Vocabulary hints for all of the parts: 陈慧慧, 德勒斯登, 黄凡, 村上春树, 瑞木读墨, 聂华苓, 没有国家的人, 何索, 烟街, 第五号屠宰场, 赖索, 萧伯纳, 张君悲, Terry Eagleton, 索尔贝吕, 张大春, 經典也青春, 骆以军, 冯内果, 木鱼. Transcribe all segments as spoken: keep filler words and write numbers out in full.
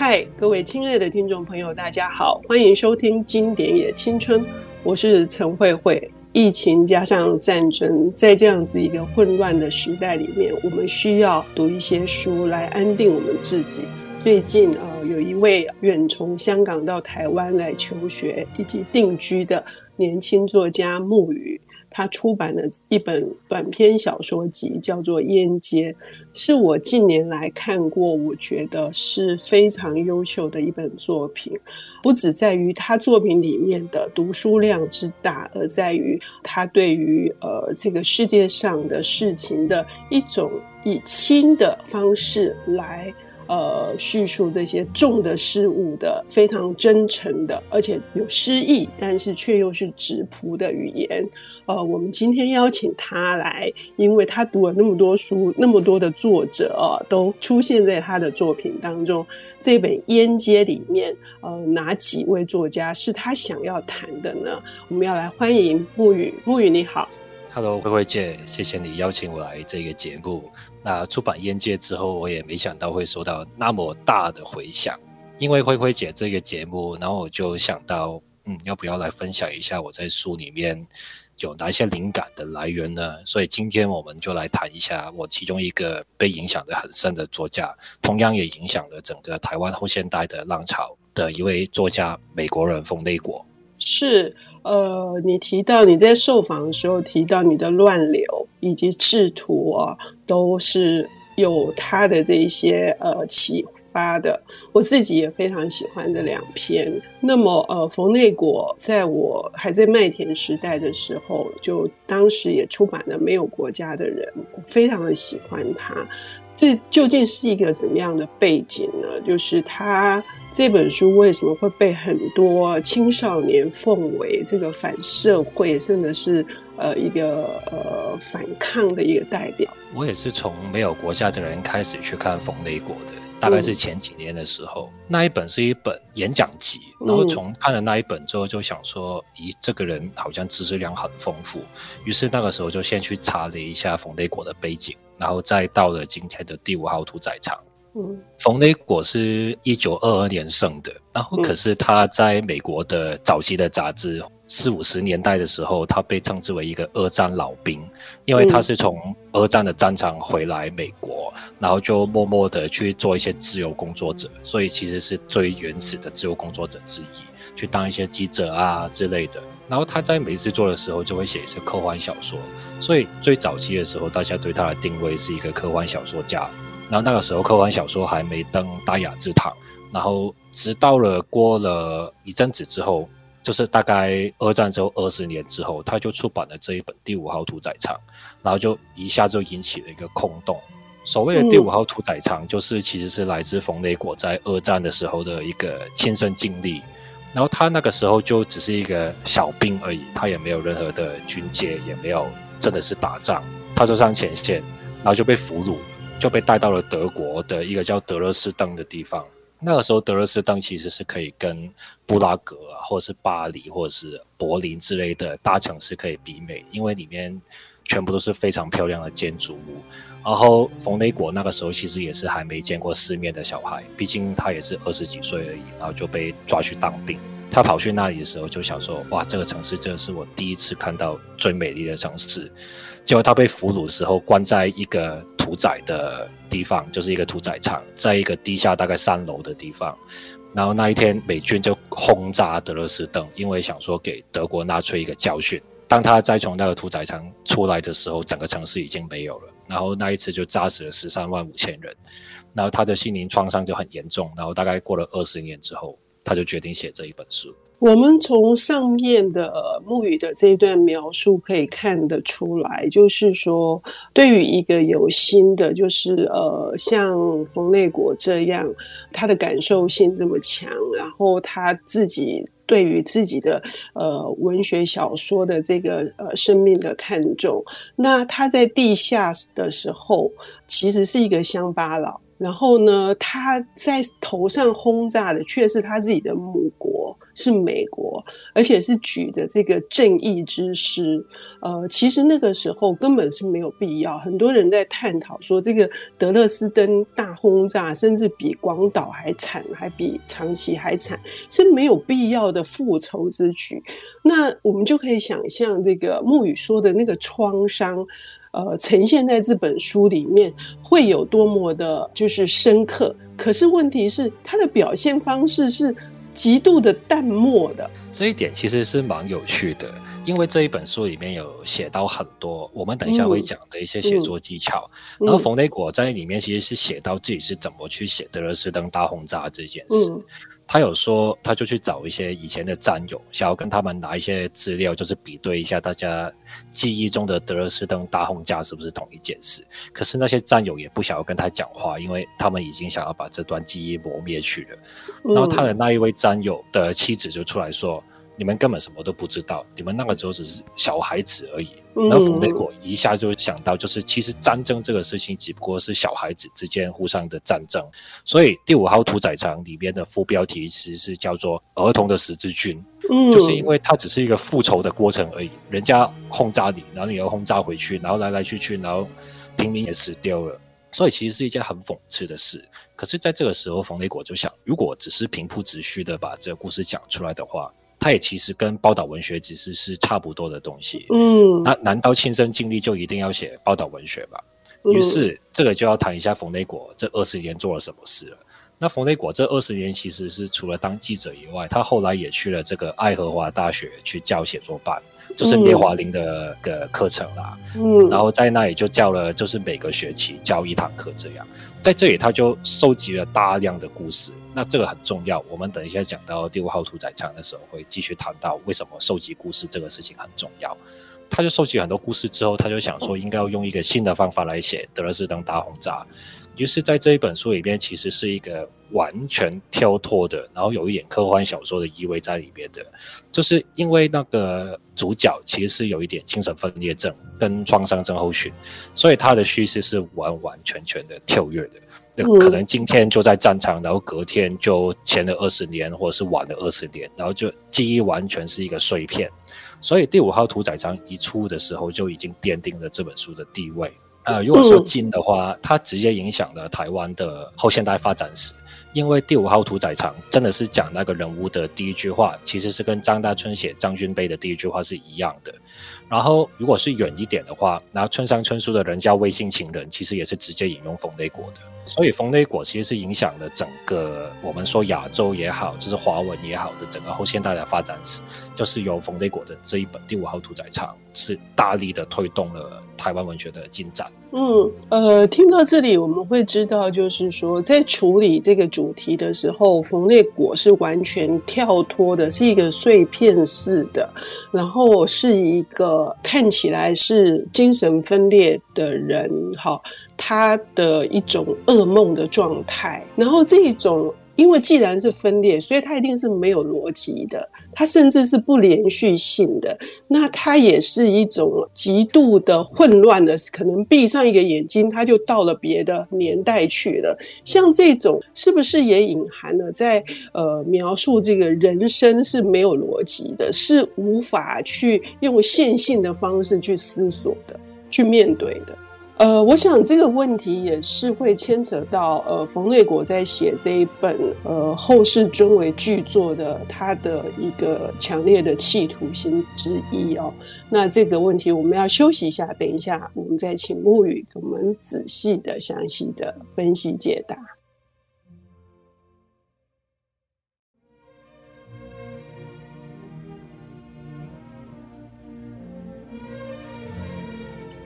嗨，各位亲爱的听众朋友，大家好，欢迎收听《经典也青春》，我是陈慧慧。疫情加上战争，在这样子一个混乱的时代里面，我们需要读一些书来安定我们自己。最近呃，有一位远从香港到台湾来求学以及定居的年轻作家木鱼，他出版了一本短篇小说集，叫做《烟街》，是我近年来看过我觉得是非常优秀的一本作品。不只在于他作品里面的读书量之大，而在于他对于呃这个世界上的事情的一种以轻的方式来呃叙述这些重的事物的非常真诚的，而且有诗意，但是却又是直朴的语言。呃，我们今天邀请他来，因为他读了那么多书，那么多的作者、啊、都出现在他的作品当中。这本《烟街》里面，呃，哪几位作家是他想要谈的呢？我们要来欢迎木鱼。木鱼你好。Hello， 慧慧姐，谢谢你邀请我来这个节目。那出版《烟街》之后，我也没想到会收到那么大的回响。因为慧慧姐这个节目，然后我就想到，嗯，要不要来分享一下我在书里面有哪些灵感的来源呢？所以今天我们就来谈一下我其中一个被影响的很深的作家，同样也影响了整个台湾后现代的浪潮的一位作家，美国人冯内果。是。呃，你提到你在受访的时候提到你的乱流以及制图啊，都是有他的这一些呃启发的。我自己也非常喜欢这两篇。那么呃，冯内果在我还在麦田时代的时候，就当时也出版了《没有国家的人》，我非常的喜欢他。这究竟是一个怎么样的背景呢？就是他这本书为什么会被很多青少年奉为这个反社会，甚至是呃一个呃反抗的一个代表？我也是从《没有国家的人》开始去看冯内果的，大概是前几年的时候、嗯、那一本是一本演讲集，然后从看了那一本之后就想说、嗯、咦，这个人好像知识量很丰富，于是那个时候就先去查了一下冯内果的背景，然后再到了今天的第五号屠宰场。嗯、冯内果是一九二二年生的，然后可是他在美国的早期的杂志四五十年代的时候，他被称之为一个二战老兵，因为他是从二战的战场回来美国，然后就默默的去做一些自由工作者，所以其实是最原始的自由工作者之一，去当一些记者啊之类的。然后他在每次做的时候就会写一些科幻小说，所以最早期的时候大家对他的定位是一个科幻小说家。然后那个时候科幻小说还没登大雅之堂，然后直到了过了一阵子之后，就是大概二战之后二十年之后，他就出版了这一本《第五号屠宰场》，然后就一下就引起了一个轰动。所谓的第五号屠宰场，就是其实是来自冯内果在二战的时候的一个亲身经历。然后他那个时候就只是一个小兵而已，他也没有任何的军阶，也没有真的是打仗，他就上前线，然后就被俘虏，就被带到了德国的一个叫德勒斯登的地方。那个时候德勒斯登其实是可以跟布拉格、啊、或者是巴黎或者是柏林之类的大城市可以媲美，因为里面全部都是非常漂亮的建筑物。然后冯内果那个时候其实也是还没见过世面的小孩，毕竟他也是二十几岁而已，然后就被抓去当兵。他跑去那里的时候就想说，哇，这个城市真的是我第一次看到最美丽的城市。结果他被俘虏的时候关在一个屠宰的地方，就是一个屠宰场，在一个地下大概三楼的地方。然后那一天美军就轰炸德勒斯登，因为想说给德国纳粹一个教训。当他再从那个屠宰场出来的时候，整个城市已经没有了。然后那一次就炸死了十三万五千人，然后他的心灵创伤就很严重。然后大概过了二十年之后，他就决定写这一本书。我们从上面的木鱼的这一段描述可以看得出来，就是说对于一个有心的，就是呃，像冯内果这样，他的感受性这么强，然后他自己对于自己的呃文学小说的这个呃生命的看重，那他在地下的时候其实是一个乡巴佬。然后呢，他在头上轰炸的却是他自己的母国，是美国，而且是举的这个正义之师。呃，其实那个时候根本是没有必要，很多人在探讨说这个德勒斯登大轰炸甚至比广岛还惨，还比长崎还惨，是没有必要的复仇之举。那我们就可以想象这个木语说的那个创伤呃，呈现在这本书里面会有多么的就是深刻，可是问题是它的表现方式是极度的淡漠的。这一点其实是蛮有趣的，因为这一本书里面有写到很多我们等一下会讲的一些写作技巧、嗯嗯、然后冯内果在里面其实是写到自己是怎么去写德勒斯登大轰炸这件事、嗯、他有说他就去找一些以前的战友，想要跟他们拿一些资料，就是比对一下大家记忆中的德勒斯登大轰炸是不是同一件事，可是那些战友也不想要跟他讲话，因为他们已经想要把这段记忆磨灭去了、嗯、然后他的那一位战友的妻子就出来说，你们根本什么都不知道，你们那个时候只是小孩子而已、嗯、然后冯内果一下就想到，就是其实战争这个事情只不过是小孩子之间互相的战争。所以第五号屠宰场里面的副标题其实是叫做儿童的十字军、嗯、就是因为它只是一个复仇的过程而已，人家轰炸你，然后你又轰炸回去，然后来来去去，然后平民也死掉了，所以其实是一件很讽刺的事。可是在这个时候冯内果就想，如果只是平铺直叙的把这个故事讲出来的话，它也其实跟报道文学其实是差不多的东西。嗯，那难道亲身经历就一定要写报道文学吗？于是、嗯、这个就要谈一下冯内果这二十年做了什么事了。那冯内果这二十年其实是除了当记者以外，他后来也去了这个爱荷华大学去教写作班，就是聂华苓的个课程啦、嗯、然后在那里就教了，就是每个学期教一堂课这样。在这里他就收集了大量的故事，那这个很重要，我们等一下讲到第五号屠宰场的时候会继续谈到为什么收集故事这个事情很重要。他就收集很多故事之后，他就想说应该要用一个新的方法来写德勒斯登大轰炸。于是在这一本书里面其实是一个完全跳脱的，然后有一点科幻小说的意味在里面的，就是因为那个主角其实是有一点精神分裂症跟创伤症候群，所以他的叙事是完完全全的跳跃的，可能今天就在战场，然后隔天就前了二十年，或者是晚了二十年，然后就记忆完全是一个碎片。所以第五号屠宰场一出的时候，就已经奠定了这本书的地位。呃，如果说近的话，它直接影响了台湾的后现代发展史，因为第五号屠宰场真的是讲那个人物的第一句话，其实是跟张大春写张君悲的第一句话是一样的。然后如果是远一点的话，拿村上春树的人叫微信情人，其实也是直接引用冯内果的。所以冯内果其实是影响了整个我们说亚洲也好，就是华文也好的整个后现代的发展史，就是由冯内果的这一本第五号屠宰场是大力的推动了台湾文学的进展。嗯，呃，听到这里我们会知道，就是说在处理这个主题的时候，冯内果是完全跳脱的，是一个碎片式的，然后是一个看起来是精神分裂的人，好，他的一种噩梦的状态。然后这一种因为既然是分裂，所以它一定是没有逻辑的，它甚至是不连续性的，那它也是一种极度的混乱的，可能闭上一个眼睛它就到了别的年代去了。像这种是不是也隐含了在呃描述这个人生是没有逻辑的，是无法去用线性的方式去思索的，去面对的。呃，我想这个问题也是会牵扯到呃，冯内果在写这一本呃后世尊为巨作的他的一个强烈的企图心之一哦。那这个问题我们要休息一下，等一下我们再请木语给我们仔细的、详细的分析解答。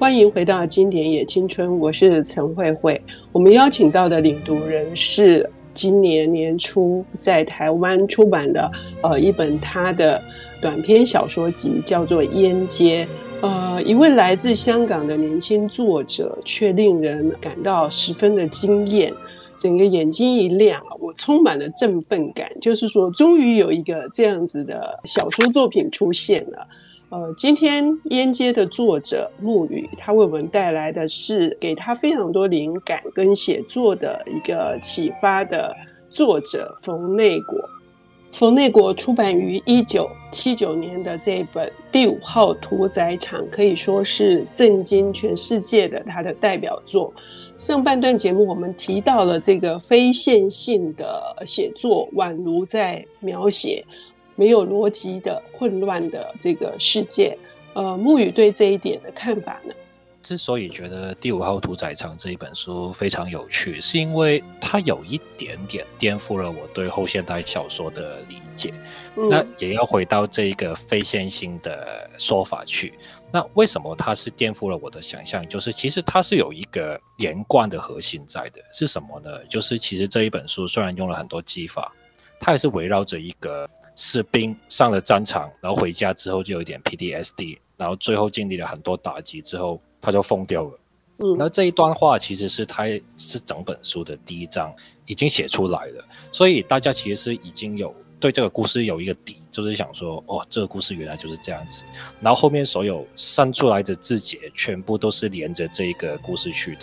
欢迎回到经典也青春，我是陈慧慧。我们邀请到的领读人是今年年初在台湾出版的呃一本他的短篇小说集，叫做《烟街》。呃，一位来自香港的年轻作者，却令人感到十分的惊艳。整个眼睛一亮，我充满了振奋感，就是说终于有一个这样子的小说作品出现了。呃，今天烟街的作者木雨，他为我们带来的是给他非常多灵感跟写作的一个启发的作者冯内果。冯内果出版于一九七九年的这本第五号屠宰场，可以说是震惊全世界的他的代表作。上半段节目我们提到了这个非线性的写作，宛如在描写没有逻辑的混乱的这个世界。呃，木雨对这一点的看法呢？之所以觉得第五号屠宰场这一本书非常有趣，是因为它有一点点颠覆了我对后现代小说的理解、嗯、那也要回到这个非线性的说法去。那为什么它是颠覆了我的想象，就是其实它是有一个连贯的核心在的。是什么呢？就是其实这一本书虽然用了很多技法，它还是围绕着一个士兵上了战场，然后回家之后就有一点 P T S D， 然后最后经历了很多打击之后他就疯掉了。嗯，那这一段话其实是他是整本书的第一章已经写出来了，所以大家其实是已经有对这个故事有一个底，就是想说哦，这个故事原来就是这样子，然后后面所有生出来的字节全部都是连着这一个故事去的。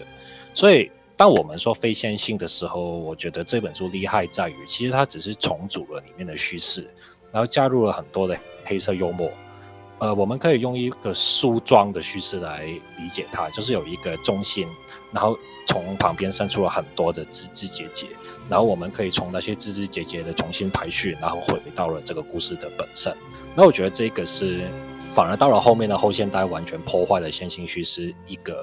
所以当我们说非线性的时候，我觉得这本书厉害在于其实它只是重组了里面的叙事，然后加入了很多的黑色幽默。呃，我们可以用一个梳妆的叙事来理解它，就是有一个中心，然后从旁边伸出了很多的枝枝节节，然后我们可以从那些枝枝节节的重新排序，然后回到了这个故事的本身。那我觉得这个是反而到了后面的后现代完全破坏了线性叙事一个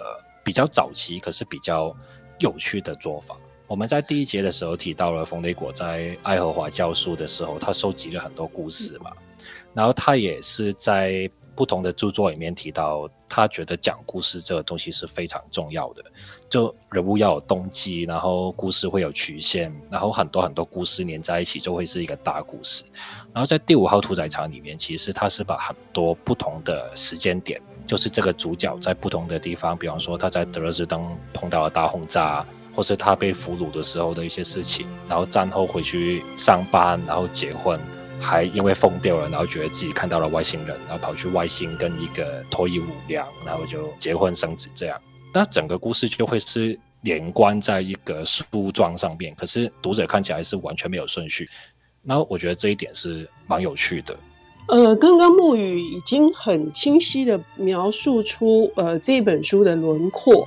比较早期可是比较有趣的做法。我们在第一节的时候提到了冯内果在爱荷华教书的时候，他收集了很多故事嘛，然后他也是在不同的著作里面提到，他觉得讲故事这个东西是非常重要的，就人物要有动机，然后故事会有曲线，然后很多很多故事连在一起就会是一个大故事。然后在第五号屠宰场里面，其实他是把很多不同的时间点，就是这个主角在不同的地方，比方说他在德勒斯登碰到了大轰炸，或是他被俘虏的时候的一些事情，然后战后回去上班，然后结婚，还因为疯掉了，然后觉得自己看到了外星人，然后跑去外星跟一个脱衣舞娘，然后就结婚生子这样。那整个故事就会是连贯在一个梳妆上面，可是读者看起来是完全没有顺序。然后我觉得这一点是蛮有趣的。呃，刚刚木雨已经很清晰的描述出呃这本书的轮廓，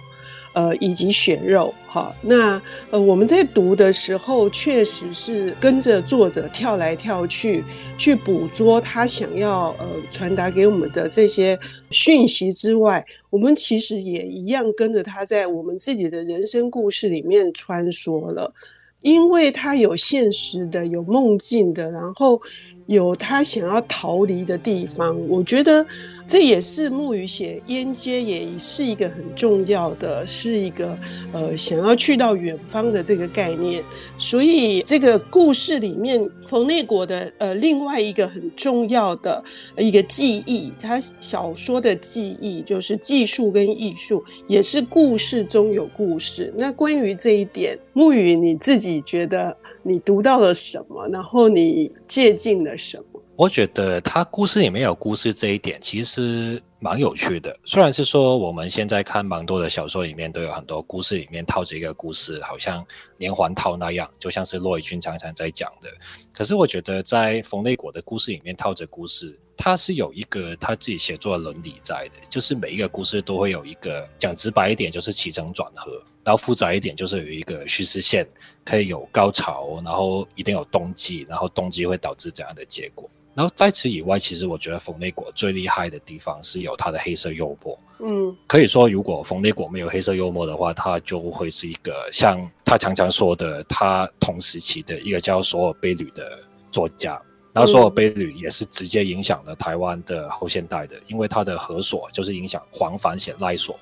呃以及血肉。好，那呃我们在读的时候，确实是跟着作者跳来跳去，去捕捉他想要呃传达给我们的这些讯息之外，我们其实也一样跟着他在我们自己的人生故事里面穿梭了。因为他有现实的，有梦境的，然后有他想要逃离的地方。我觉得这也是木雨写烟街也是一个很重要的，是一个呃想要去到远方的这个概念。所以这个故事里面，冯内果的呃另外一个很重要的一个技艺，他小说的技艺就是技术跟艺术，也是故事中有故事。那关于这一点，木雨你自己觉得你读到了什么，然后你借鉴了什么？我觉得他故事里面有故事这一点其实蛮有趣的。虽然是说我们现在看蛮多的小说里面都有很多故事里面套着一个故事，好像连环套那样，就像是骆以军常常在讲的。可是我觉得在冯内果的故事里面套着故事，他是有一个他自己写作的伦理在的，就是每一个故事都会有一个，讲直白一点就是起承转合，然后复杂一点就是有一个叙事线，可以有高潮，然后一定有动机，然后动机会导致怎样的结果。然后在此以外，其实我觉得冯内果最厉害的地方是有他的黑色幽默。嗯，可以说如果冯内果没有黑色幽默的话，他就会是一个像他常常说的，他同时期的一个叫索尔贝吕的作家。然后索尔贝吕也是直接影响了台湾的后现代的，因为他的何索就是影响黄凡写赖索。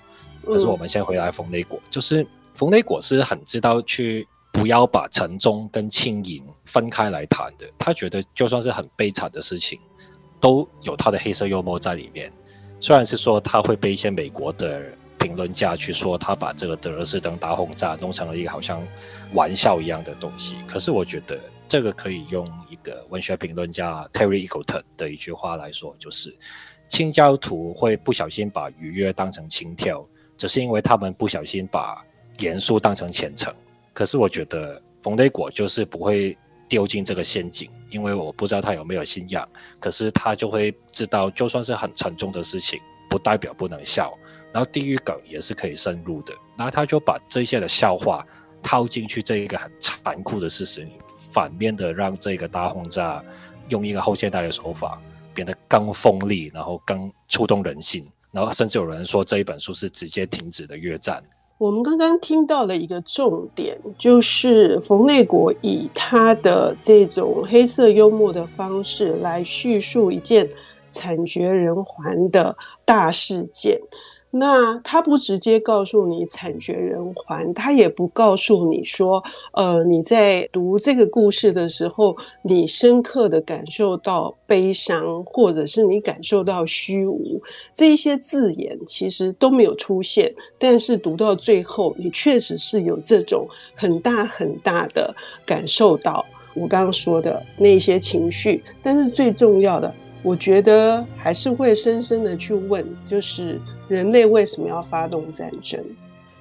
但是我们先回来冯内果，就是冯内果是很知道去不要把沉重跟轻盈分开来谈的，他觉得就算是很悲惨的事情都有他的黑色幽默在里面。虽然是说他会被一些美国的评论家去说他把这个德勒斯登大轰炸弄成了一个好像玩笑一样的东西，可是我觉得这个可以用一个文学评论家 Terry Eagleton 的一句话来说，就是清教徒会不小心把愉悦当成轻佻，只是因为他们不小心把严肃当成虔诚。可是我觉得冯雷果就是不会丢进这个陷阱，因为我不知道他有没有信仰，可是他就会知道就算是很沉重的事情不代表不能笑，然后地狱梗也是可以深入的，然后他就把这些的笑话套进去这一个很残酷的事实，反面的让这个大轰炸用一个后现代的手法变得更锋利，然后更触动人心，然后甚至有人说这一本书是直接停止的越战。我们刚刚听到了一个重点，就是冯内国以他的这种黑色幽默的方式来叙述一件惨绝人寰的大事件。那他不直接告诉你惨绝人寰，他也不告诉你说呃，你在读这个故事的时候你深刻的感受到悲伤，或者是你感受到虚无，这一些字眼其实都没有出现，但是读到最后你确实是有这种很大很大的感受到我刚刚说的那些情绪。但是最重要的，我觉得还是会深深的去问，就是人类为什么要发动战争？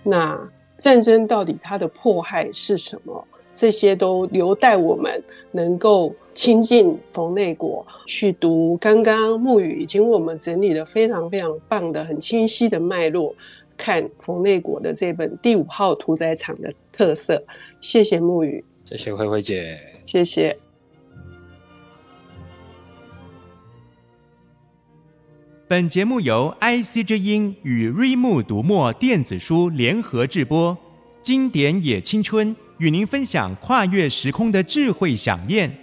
那战争到底它的迫害是什么？这些都留待我们能够亲近冯内果去读。刚刚沐雨已经为我们整理了非常非常棒的、很清晰的脉络，看冯内果的这本第五号屠宰场的特色。谢谢沐雨，谢谢蕙蕙姐，谢谢。本节目由 I C 之音与瑞木读墨电子书联合制播，经典也青春与您分享跨越时空的智慧饗宴。